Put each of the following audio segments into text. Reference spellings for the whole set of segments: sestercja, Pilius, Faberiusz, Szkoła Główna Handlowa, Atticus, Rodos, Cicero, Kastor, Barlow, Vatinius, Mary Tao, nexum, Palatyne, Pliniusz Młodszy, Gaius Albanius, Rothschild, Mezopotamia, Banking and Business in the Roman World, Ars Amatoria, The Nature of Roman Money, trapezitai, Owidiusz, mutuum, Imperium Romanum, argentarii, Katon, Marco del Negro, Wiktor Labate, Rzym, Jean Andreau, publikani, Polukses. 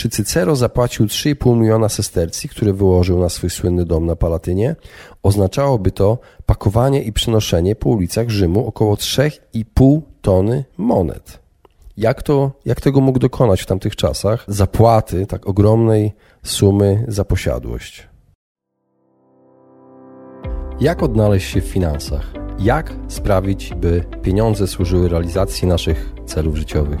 czy Cicero zapłacił 3,5 miliona sestercji, które wyłożył na swój słynny dom na Palatynie, oznaczałoby to pakowanie i przenoszenie po ulicach Rzymu około 3,5 tony monet. Jak tego mógł dokonać w tamtych czasach zapłaty tak ogromnej sumy za posiadłość? Jak odnaleźć się w finansach? Jak sprawić, by pieniądze służyły realizacji naszych celów życiowych?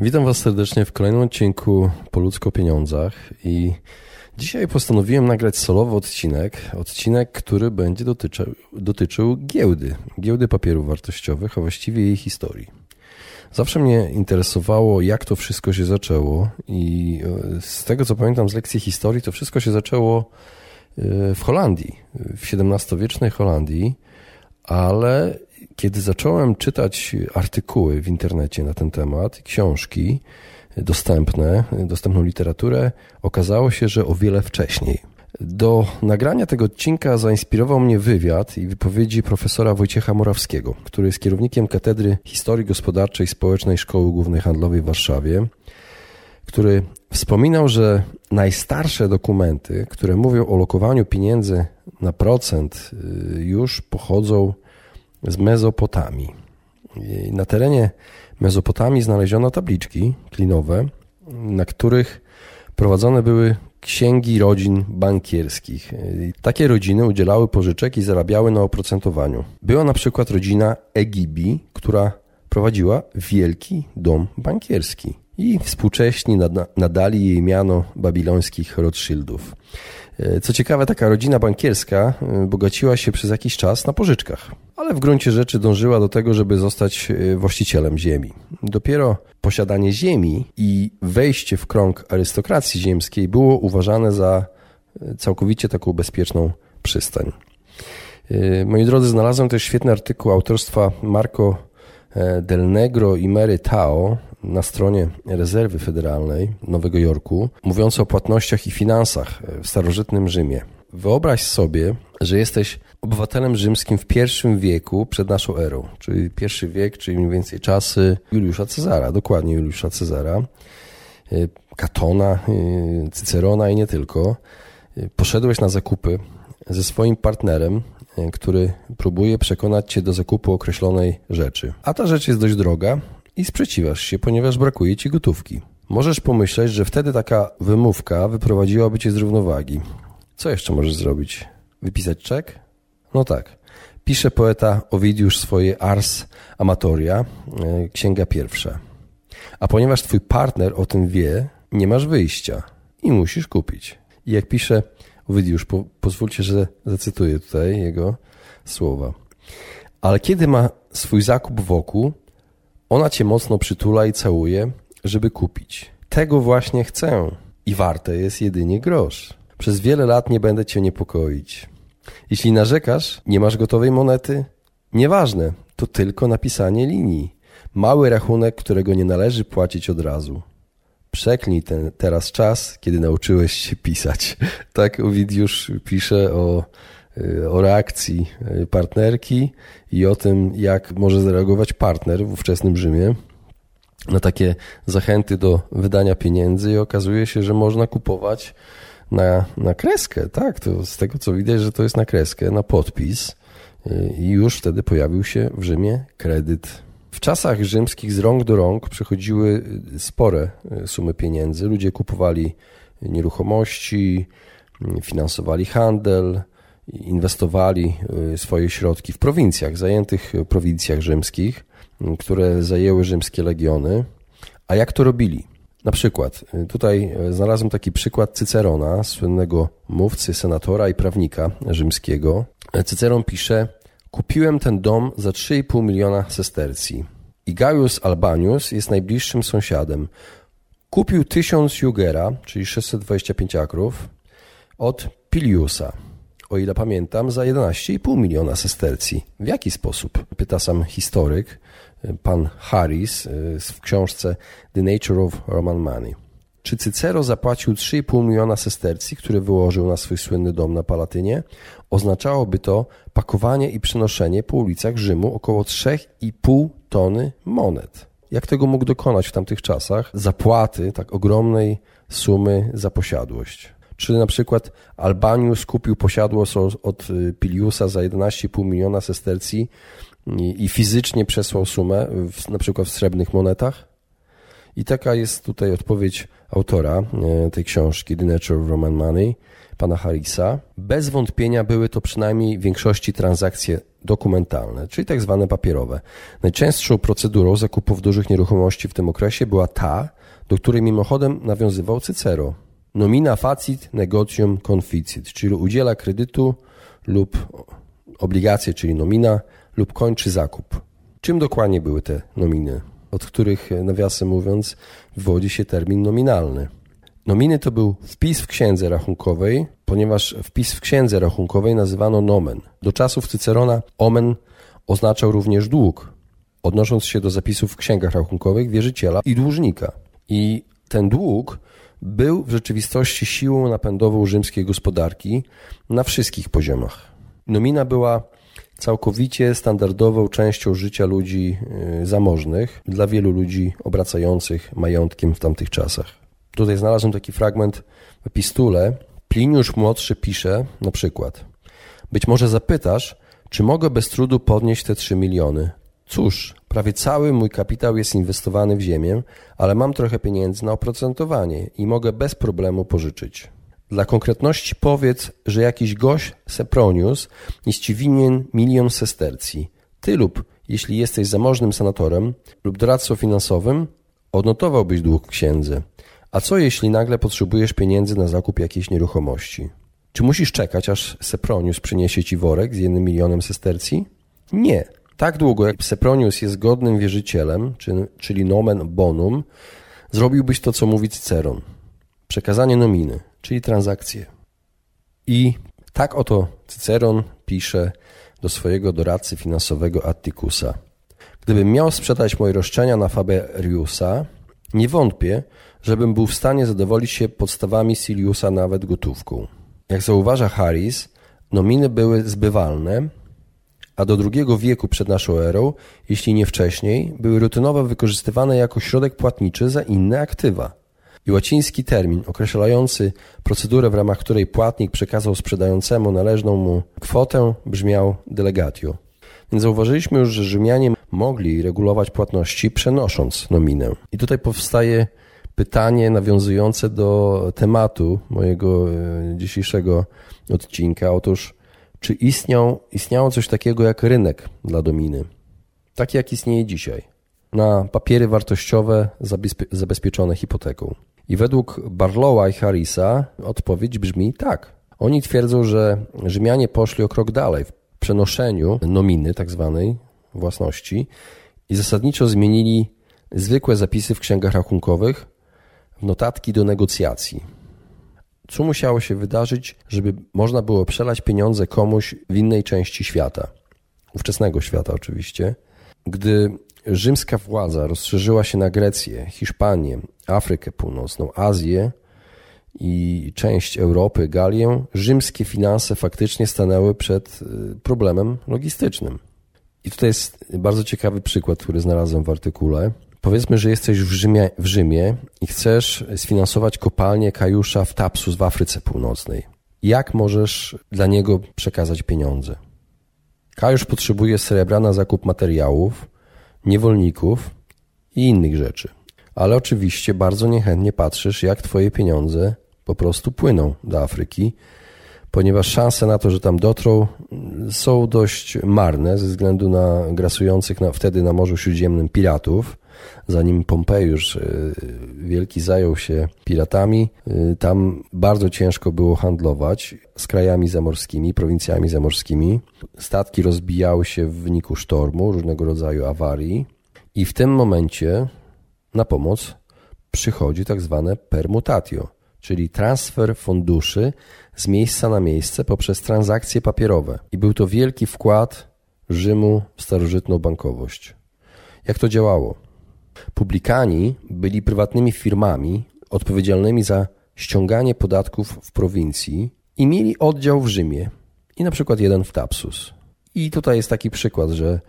Witam Was serdecznie w kolejnym odcinku Po ludzku o pieniądzach i dzisiaj postanowiłem nagrać solowy odcinek, który będzie dotyczył giełdy papierów wartościowych, a właściwie jej historii. Zawsze mnie interesowało, jak to wszystko się zaczęło i z tego, co pamiętam z lekcji historii, to wszystko się zaczęło w Holandii, w XVII-wiecznej Holandii, ale kiedy zacząłem czytać artykuły w internecie na ten temat, książki dostępną literaturę, okazało się, że o wiele wcześniej. Do nagrania tego odcinka zainspirował mnie wywiad i wypowiedzi profesora Wojciecha Morawskiego, który jest kierownikiem Katedry Historii Gospodarczej i Społecznej Szkoły Głównej Handlowej w Warszawie, który wspominał, że najstarsze dokumenty, które mówią o lokowaniu pieniędzy na procent, już pochodzą z Mezopotamii. Na terenie Mezopotamii znaleziono tabliczki klinowe, na których prowadzone były księgi rodzin bankierskich. Takie rodziny udzielały pożyczek i zarabiały na oprocentowaniu. Była na przykład rodzina Egibi, która prowadziła wielki dom bankierski i współcześni nadali jej miano babilońskich Rothschildów. Co ciekawe, taka rodzina bankierska bogaciła się przez jakiś czas na pożyczkach, ale w gruncie rzeczy dążyła do tego, żeby zostać właścicielem ziemi. Dopiero posiadanie ziemi i wejście w krąg arystokracji ziemskiej było uważane za całkowicie taką bezpieczną przystań. Moi drodzy, znalazłem też świetny artykuł autorstwa Marco del Negro i Mary Tao na stronie Rezerwy Federalnej Nowego Jorku, mówiąc o płatnościach i finansach w starożytnym Rzymie. Wyobraź sobie, że jesteś obywatelem rzymskim w I wieku przed naszą erą, czyli I wiek, czyli mniej więcej czasy Juliusza Cezara, dokładnie Juliusza Cezara, Katona, Cycerona i nie tylko. Poszedłeś na zakupy ze swoim partnerem, który próbuje przekonać cię do zakupu określonej rzeczy. A ta rzecz jest dość droga i sprzeciwiasz się, ponieważ brakuje ci gotówki. Możesz pomyśleć, że wtedy taka wymówka wyprowadziłaby cię z równowagi. Co jeszcze możesz zrobić? Wypisać czek? No tak. Pisze poeta Owidiusz swoje Ars Amatoria, księga pierwsza. A ponieważ twój partner o tym wie, nie masz wyjścia i musisz kupić. I jak pisze Owidiusz, pozwólcie, że zacytuję tutaj jego słowa. Ale kiedy ma swój zakup wokół, ona cię mocno przytula i całuje, żeby kupić. Tego właśnie chcę i warte jest jedynie grosz. Przez wiele lat nie będę cię niepokoić. Jeśli narzekasz, nie masz gotowej monety? Nieważne, to tylko napisanie linii. Mały rachunek, którego nie należy płacić od razu. Przeklnij ten teraz czas, kiedy nauczyłeś się pisać. Tak Owidiusz pisze o reakcji partnerki i o tym, jak może zareagować partner w ówczesnym Rzymie na takie zachęty do wydania pieniędzy i okazuje się, że można kupować na kreskę, tak, to z tego co widać, że to jest na kreskę, na podpis i już wtedy pojawił się w Rzymie kredyt. W czasach rzymskich z rąk do rąk przechodziły spore sumy pieniędzy. Ludzie kupowali nieruchomości, finansowali handel, inwestowali swoje środki w prowincjach, zajętych prowincjach rzymskich, które zajęły rzymskie legiony. A jak to robili? Na przykład, tutaj znalazłem taki przykład Cycerona, słynnego mówcy, senatora i prawnika rzymskiego. Cyceron pisze: kupiłem ten dom za 3,5 miliona sestercji i Gaius Albanius jest najbliższym sąsiadem. Kupił 1000 jugera, czyli 625 akrów, od Piliusa, o ile pamiętam, za 11,5 miliona sestercji. W jaki sposób? Pyta sam historyk, pan Harris, w książce The Nature of Roman Money. Czy Cicero zapłacił 3,5 miliona sestercji, które wyłożył na swój słynny dom na Palatynie? Oznaczałoby to pakowanie i przynoszenie po ulicach Rzymu około 3,5 tony monet. Jak tego mógł dokonać w tamtych czasach? Zapłaty tak ogromnej sumy za posiadłość. Czy na przykład Albanius kupił posiadło od Piliusa za 11,5 miliona sestercji i fizycznie przesłał sumę, na przykład w srebrnych monetach? I taka jest tutaj odpowiedź autora tej książki The Nature of Roman Money, pana Harrisa. Bez wątpienia były to przynajmniej w większości transakcje dokumentalne, czyli tak zwane papierowe. Najczęstszą procedurą zakupów dużych nieruchomości w tym okresie była ta, do której mimochodem nawiązywał Cicero. Nomina facit negocium conficit, czyli udziela kredytu lub obligacje, czyli nomina, lub kończy zakup. Czym dokładnie były te nominy, od których, nawiasem mówiąc, wywodzi się termin nominalny? Nominy to był wpis w księdze rachunkowej, ponieważ wpis w księdze rachunkowej nazywano nomen. Do czasów Cycerona omen oznaczał również dług, odnosząc się do zapisów w księgach rachunkowych wierzyciela i dłużnika. I ten dług był w rzeczywistości siłą napędową rzymskiej gospodarki na wszystkich poziomach. Nomina była całkowicie standardową częścią życia ludzi zamożnych, dla wielu ludzi obracających majątkiem w tamtych czasach. Tutaj znalazłem taki fragment w epistule. Pliniusz Młodszy pisze na przykład: być może zapytasz, czy mogę bez trudu podnieść te 3 miliony. Cóż, prawie cały mój kapitał jest inwestowany w ziemię, ale mam trochę pieniędzy na oprocentowanie i mogę bez problemu pożyczyć. Dla konkretności powiedz, że jakiś gość Sepronius jest ci winien 1 milion sestercji. Ty lub, jeśli jesteś zamożnym senatorem lub doradcą finansowym, odnotowałbyś dług w księdze. A co jeśli nagle potrzebujesz pieniędzy na zakup jakiejś nieruchomości? Czy musisz czekać, aż Sepronius przyniesie ci worek z 1 milionem sestercji? Nie. Tak długo, jak Sepronius jest godnym wierzycielem, czyli nomen bonum, zrobiłbyś to, co mówi Cyceron. Przekazanie nominy, czyli transakcje. I tak oto Cyceron pisze do swojego doradcy finansowego Atticusa. Gdybym miał sprzedać moje roszczenia na Faberiusa, nie wątpię, żebym był w stanie zadowolić się podstawami Siliusa nawet gotówką. Jak zauważa Harris, nominy były zbywalne, a do II wieku przed naszą erą, jeśli nie wcześniej, były rutynowo wykorzystywane jako środek płatniczy za inne aktywa. I łaciński termin określający procedurę, w ramach której płatnik przekazał sprzedającemu należną mu kwotę, brzmiał delegatio. Więc zauważyliśmy już, że Rzymianie mogli regulować płatności przenosząc nominę. I tutaj powstaje pytanie nawiązujące do tematu mojego dzisiejszego odcinka. Otóż czy istniało coś takiego jak rynek dla dominy, taki jak istnieje dzisiaj, na papiery wartościowe zabezpieczone hipoteką? I według Barlowa i Harrisa odpowiedź brzmi tak. Oni twierdzą, że Rzymianie poszli o krok dalej w przenoszeniu nominy, tak zwanej własności, i zasadniczo zmienili zwykłe zapisy w księgach rachunkowych w notatki do negocjacji. Co musiało się wydarzyć, żeby można było przelać pieniądze komuś w innej części świata, ówczesnego świata oczywiście. Gdy rzymska władza rozszerzyła się na Grecję, Hiszpanię, Afrykę Północną, Azję i część Europy, Galię, rzymskie finanse faktycznie stanęły przed problemem logistycznym. I tutaj jest bardzo ciekawy przykład, który znalazłem w artykule. Powiedzmy, że jesteś w Rzymie i chcesz sfinansować kopalnię Kajusza w Tapsus w Afryce Północnej. Jak możesz dla niego przekazać pieniądze? Kajusz potrzebuje srebra na zakup materiałów, niewolników i innych rzeczy. Ale oczywiście bardzo niechętnie patrzysz, jak twoje pieniądze po prostu płyną do Afryki, ponieważ szanse na to, że tam dotrą, są dość marne ze względu na grasujących wtedy na Morzu Śródziemnym piratów. Zanim Pompejusz Wielki zajął się piratami, tam bardzo ciężko było handlować z krajami zamorskimi, prowincjami zamorskimi. Statki rozbijały się w wyniku sztormu, różnego rodzaju awarii i w tym momencie na pomoc przychodzi tak zwane permutatio, czyli transfer funduszy z miejsca na miejsce poprzez transakcje papierowe. I był to wielki wkład Rzymu w starożytną bankowość. Jak to działało? Publikani byli prywatnymi firmami odpowiedzialnymi za ściąganie podatków w prowincji i mieli oddział w Rzymie i na przykład jeden w Tapsus. I tutaj jest taki przykład, że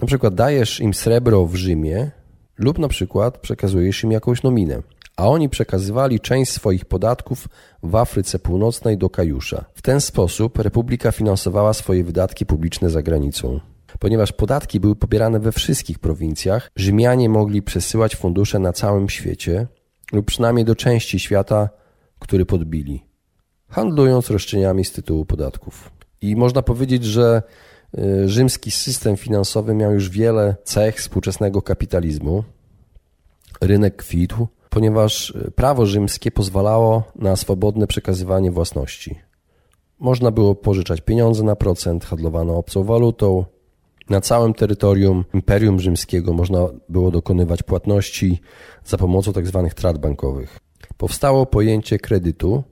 na przykład dajesz im srebro w Rzymie lub na przykład przekazujesz im jakąś nominę. A oni przekazywali część swoich podatków w Afryce Północnej do Kajusza. W ten sposób Republika finansowała swoje wydatki publiczne za granicą. Ponieważ podatki były pobierane we wszystkich prowincjach, Rzymianie mogli przesyłać fundusze na całym świecie lub przynajmniej do części świata, który podbili, handlując roszczeniami z tytułu podatków. I można powiedzieć, że rzymski system finansowy miał już wiele cech współczesnego kapitalizmu. Rynek kwitł, ponieważ prawo rzymskie pozwalało na swobodne przekazywanie własności. Można było pożyczać pieniądze na procent, handlowano obcą walutą. Na całym terytorium Imperium Rzymskiego można było dokonywać płatności za pomocą tzw. trat bankowych. Powstało pojęcie kredytu,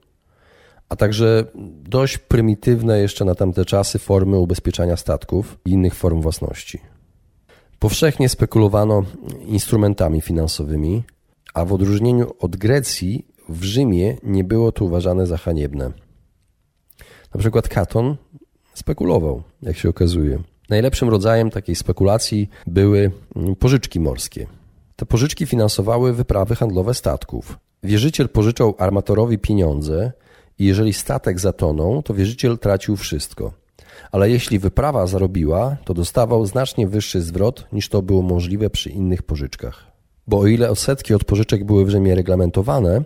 a także dość prymitywne jeszcze na tamte czasy formy ubezpieczania statków i innych form własności. Powszechnie spekulowano instrumentami finansowymi, a w odróżnieniu od Grecji w Rzymie nie było to uważane za haniebne. Na przykład Katon spekulował, jak się okazuje. Najlepszym rodzajem takiej spekulacji były pożyczki morskie. Te pożyczki finansowały wyprawy handlowe statków. Wierzyciel pożyczał armatorowi pieniądze i jeżeli statek zatonął, to wierzyciel tracił wszystko. Ale jeśli wyprawa zarobiła, to dostawał znacznie wyższy zwrot niż to było możliwe przy innych pożyczkach. Bo o ile odsetki od pożyczek były w Rzymie reglamentowane,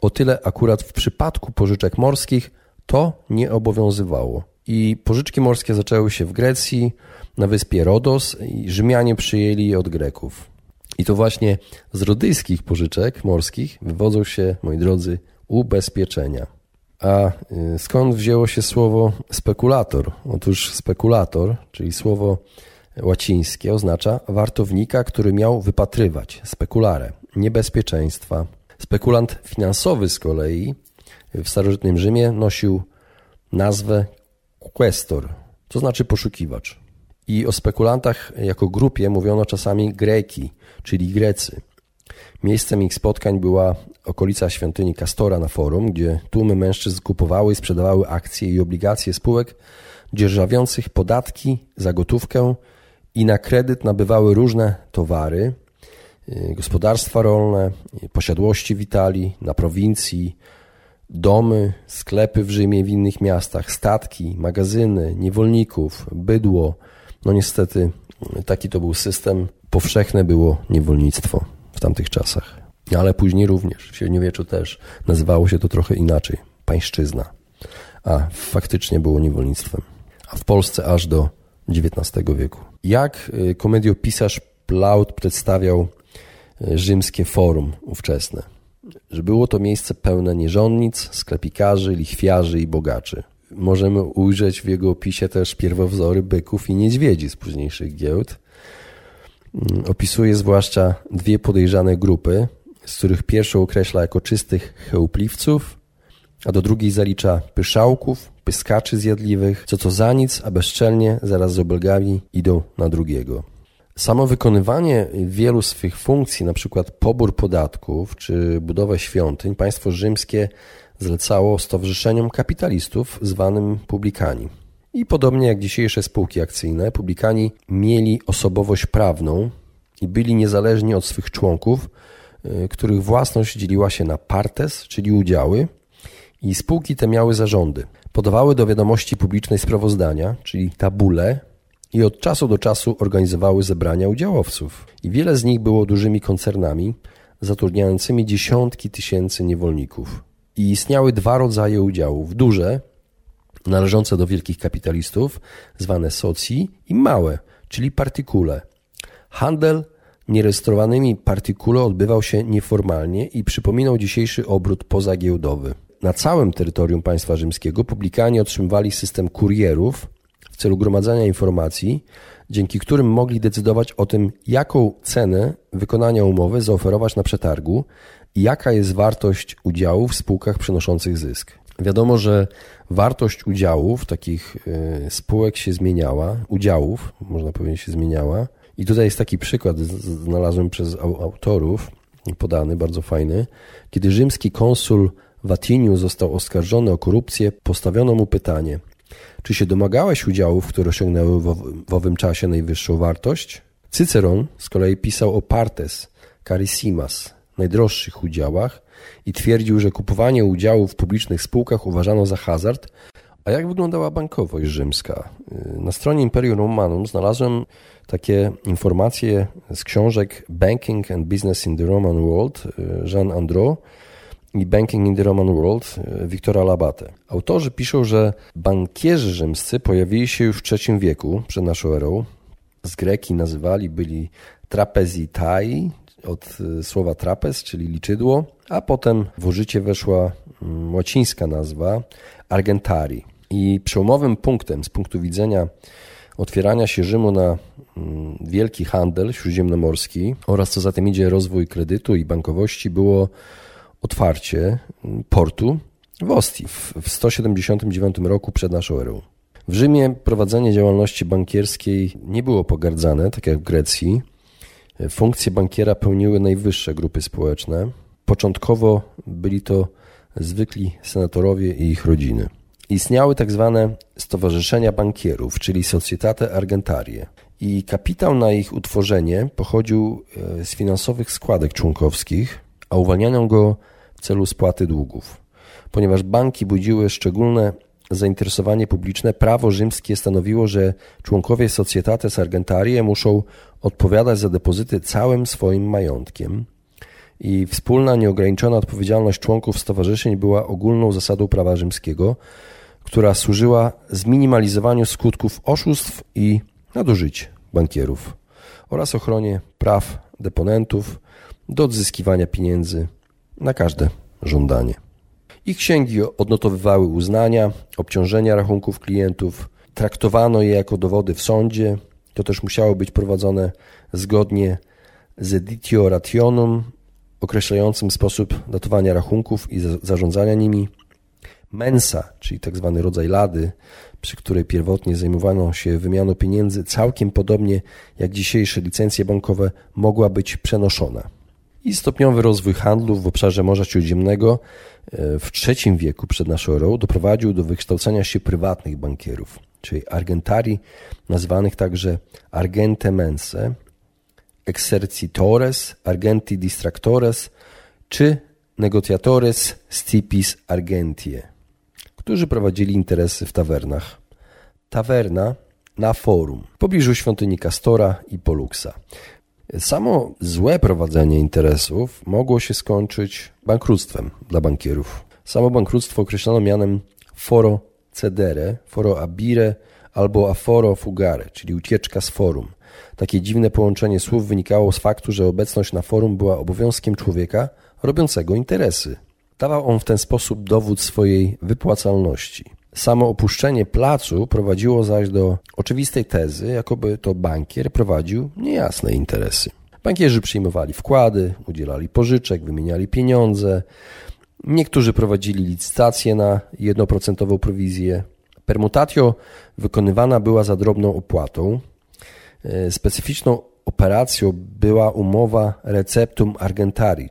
o tyle akurat w przypadku pożyczek morskich to nie obowiązywało. I pożyczki morskie zaczęły się w Grecji, na wyspie Rodos i Rzymianie przyjęli je od Greków. I to właśnie z rodyjskich pożyczek morskich wywodzą się, moi drodzy, ubezpieczenia. A skąd wzięło się słowo spekulator? Otóż spekulator, czyli słowo łacińskie, oznacza wartownika, który miał wypatrywać, spekulare, niebezpieczeństwa. Spekulant finansowy z kolei w starożytnym Rzymie nosił nazwę questor, to znaczy poszukiwacz. I o spekulantach jako grupie mówiono czasami Greki, czyli Grecy. Miejscem ich spotkań była okolica świątyni Kastora na Forum, gdzie tłumy mężczyzn kupowały i sprzedawały akcje i obligacje spółek dzierżawiących podatki za gotówkę i na kredyt nabywały różne towary, gospodarstwa rolne, posiadłości w Italii, na prowincji, domy, sklepy w Rzymie, w innych miastach, statki, magazyny, niewolników, bydło. No niestety taki to był system. Powszechne było niewolnictwo w tamtych czasach. Ale później również, w średniowieczu też, nazywało się to trochę inaczej. Pańszczyzna. A faktycznie było niewolnictwem. A w Polsce aż do XIX wieku. Jak komediopisarz Plaut przedstawiał rzymskie forum ówczesne? Że było to miejsce pełne nierządnic, sklepikarzy, lichwiarzy i bogaczy. Możemy ujrzeć w jego opisie też pierwowzory byków i niedźwiedzi z późniejszych giełd. Opisuje zwłaszcza dwie podejrzane grupy, z których pierwszą określa jako czystych chełpliwców, a do drugiej zalicza pyszałków, pyskaczy zjadliwych, co za nic, a bezczelnie zaraz z obelgami idą na drugiego. Samo wykonywanie wielu swych funkcji, na przykład pobór podatków czy budowę świątyń, państwo rzymskie zlecało stowarzyszeniom kapitalistów zwanym publikani. I podobnie jak dzisiejsze spółki akcyjne, publikani mieli osobowość prawną i byli niezależni od swych członków, których własność dzieliła się na partes, czyli udziały, i spółki te miały zarządy. Podawały do wiadomości publicznej sprawozdania, czyli tabule, i od czasu do czasu organizowały zebrania udziałowców. I wiele z nich było dużymi koncernami zatrudniającymi dziesiątki tysięcy niewolników. I istniały dwa rodzaje udziałów. Duże, należące do wielkich kapitalistów, zwane socji, i małe, czyli partykule. Handel nierejestrowanymi partykule odbywał się nieformalnie i przypominał dzisiejszy obrót pozagiełdowy. Na całym terytorium państwa rzymskiego publikanie otrzymywali system kurierów, w celu gromadzenia informacji, dzięki którym mogli decydować o tym, jaką cenę wykonania umowy zaoferować na przetargu i jaka jest wartość udziałów w spółkach przynoszących zysk. Wiadomo, że wartość udziałów takich spółek się zmieniała, udziałów, można powiedzieć, się zmieniała. I tutaj jest taki przykład, znalazłem przez autorów, podany, bardzo fajny. Kiedy rzymski konsul Vatinius został oskarżony o korupcję, postawiono mu pytanie: czy się domagałeś udziałów, które osiągnęły w owym czasie najwyższą wartość? Cyceron z kolei pisał o partes, carisimas, najdroższych udziałach i twierdził, że kupowanie udziałów w publicznych spółkach uważano za hazard. A jak wyglądała bankowość rzymska? Na stronie Imperium Romanum znalazłem takie informacje z książek Banking and Business in the Roman World Jean Andreau i Banking in the Roman World Wiktora Labate. Autorzy piszą, że bankierzy rzymscy pojawili się już w III wieku przed naszą erą. Z Greki nazywali byli trapezitai, od słowa trapez, czyli liczydło, a potem w użycie weszła łacińska nazwa argentarii. I przełomowym punktem z punktu widzenia otwierania się Rzymu na wielki handel śródziemnomorski oraz co za tym idzie rozwój kredytu i bankowości było otwarcie portu w Ostii w 179 roku przed naszą erą. W Rzymie prowadzenie działalności bankierskiej nie było pogardzane, tak jak w Grecji. Funkcje bankiera pełniły najwyższe grupy społeczne. Początkowo byli to zwykli senatorowie i ich rodziny. Istniały tak zwane stowarzyszenia bankierów, czyli societate argentarie, i kapitał na ich utworzenie pochodził z finansowych składek członkowskich, a uwalniano go w celu spłaty długów. Ponieważ banki budziły szczególne zainteresowanie publiczne, prawo rzymskie stanowiło, że członkowie societates argentarie muszą odpowiadać za depozyty całym swoim majątkiem, i wspólna, nieograniczona odpowiedzialność członków stowarzyszeń była ogólną zasadą prawa rzymskiego, która służyła zminimalizowaniu skutków oszustw i nadużyć bankierów oraz ochronie praw deponentów do odzyskiwania pieniędzy na każde żądanie. Ich księgi odnotowywały uznania, obciążenia rachunków klientów, traktowano je jako dowody w sądzie. To też musiało być prowadzone zgodnie z editio rationum, określającym sposób datowania rachunków i zarządzania nimi. Mensa, czyli tzw. rodzaj lady, przy której pierwotnie zajmowano się wymianą pieniędzy, całkiem podobnie jak dzisiejsze licencje bankowe, mogła być przenoszona. I stopniowy rozwój handlu w obszarze Morza Śródziemnego w III wieku przed naszą erą doprowadził do wykształcenia się prywatnych bankierów, czyli argentarii, nazwanych także argente mense, exercitores, argenti distractores czy negocjatores stipis argentie, którzy prowadzili interesy w tawernach. Tawerna na forum, w pobliżu świątyni Kastora i Poluksa. Samo złe prowadzenie interesów mogło się skończyć bankructwem dla bankierów. Samo bankructwo określano mianem foro cedere, foro abire albo aforo fugare, czyli ucieczka z forum. Takie dziwne połączenie słów wynikało z faktu, że obecność na forum była obowiązkiem człowieka robiącego interesy. Dawał on w ten sposób dowód swojej wypłacalności. Samo opuszczenie placu prowadziło zaś do oczywistej tezy, jakoby to bankier prowadził niejasne interesy. Bankierzy przyjmowali wkłady, udzielali pożyczek, wymieniali pieniądze. Niektórzy prowadzili licytacje na 1% prowizję. Permutatio wykonywana była za drobną opłatą. Specyficzną operacją była umowa receptum argentarii,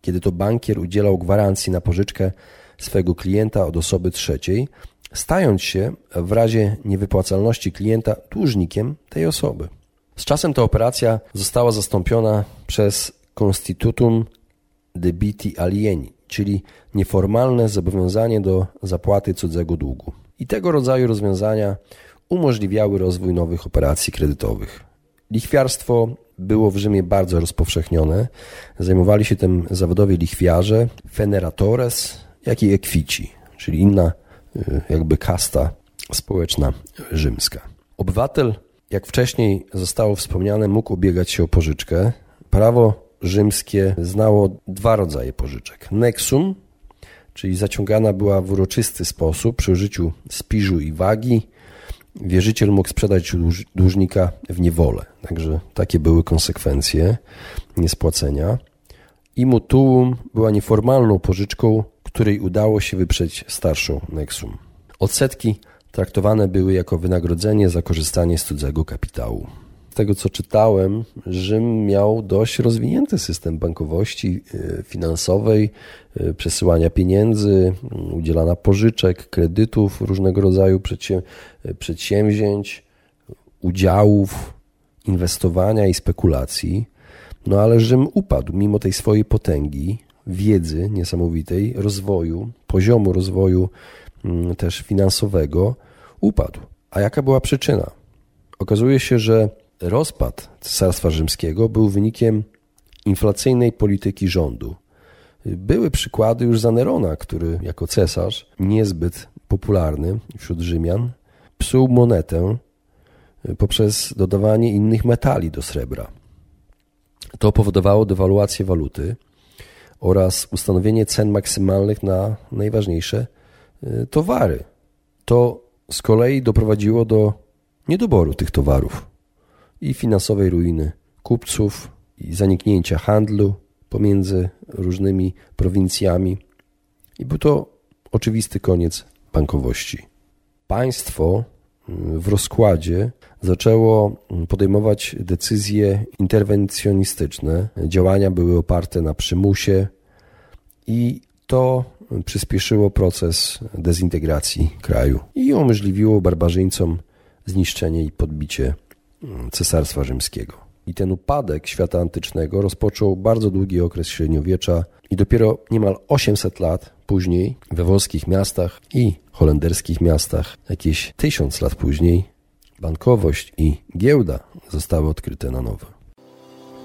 kiedy to bankier udzielał gwarancji na pożyczkę swego klienta od osoby trzeciej, stając się w razie niewypłacalności klienta dłużnikiem tej osoby. Z czasem ta operacja została zastąpiona przez constitutum debiti alieni, czyli nieformalne zobowiązanie do zapłaty cudzego długu. I tego rodzaju rozwiązania umożliwiały rozwój nowych operacji kredytowych. Lichwiarstwo było w Rzymie bardzo rozpowszechnione. Zajmowali się tym zawodowi lichwiarze, feneratores, jak i ekwici, czyli inna jakby kasta społeczna rzymska. Obywatel, jak wcześniej zostało wspomniane, mógł ubiegać się o pożyczkę. Prawo rzymskie znało dwa rodzaje pożyczek. Nexum, czyli zaciągana była w uroczysty sposób przy użyciu spiżu i wagi, wierzyciel mógł sprzedać dłużnika w niewolę. Także takie były konsekwencje niespłacenia. I mutuum była nieformalną pożyczką, której udało się wyprzeć starszą nexum. Odsetki traktowane były jako wynagrodzenie za korzystanie z cudzego kapitału. Z tego, co czytałem, Rzym miał dość rozwinięty system bankowości finansowej, przesyłania pieniędzy, udzielania pożyczek, kredytów, różnego rodzaju przedsięwzięć, udziałów, inwestowania i spekulacji. No ale Rzym upadł mimo tej swojej potęgi, wiedzy niesamowitej, rozwoju, poziomu rozwoju też finansowego, upadł. A jaka była przyczyna? Okazuje się, że rozpad Cesarstwa Rzymskiego był wynikiem inflacyjnej polityki rządu. Były przykłady już za Nerona, który jako cesarz, niezbyt popularny wśród Rzymian, psuł monetę poprzez dodawanie innych metali do srebra. To powodowało dewaluację waluty oraz ustanowienie cen maksymalnych na najważniejsze towary. To z kolei doprowadziło do niedoboru tych towarów i finansowej ruiny kupców i zaniknięcia handlu pomiędzy różnymi prowincjami. I był to oczywisty koniec bankowości. Państwo w rozkładzie zaczęło podejmować decyzje interwencjonistyczne. Działania były oparte na przymusie i to przyspieszyło proces dezintegracji kraju i umożliwiło barbarzyńcom zniszczenie i podbicie Cesarstwa Rzymskiego. I ten upadek świata antycznego rozpoczął bardzo długi okres średniowiecza i dopiero niemal 800 lat później we włoskich miastach i holenderskich miastach, jakieś 1000 lat później, bankowość i giełda zostały odkryte na nowo.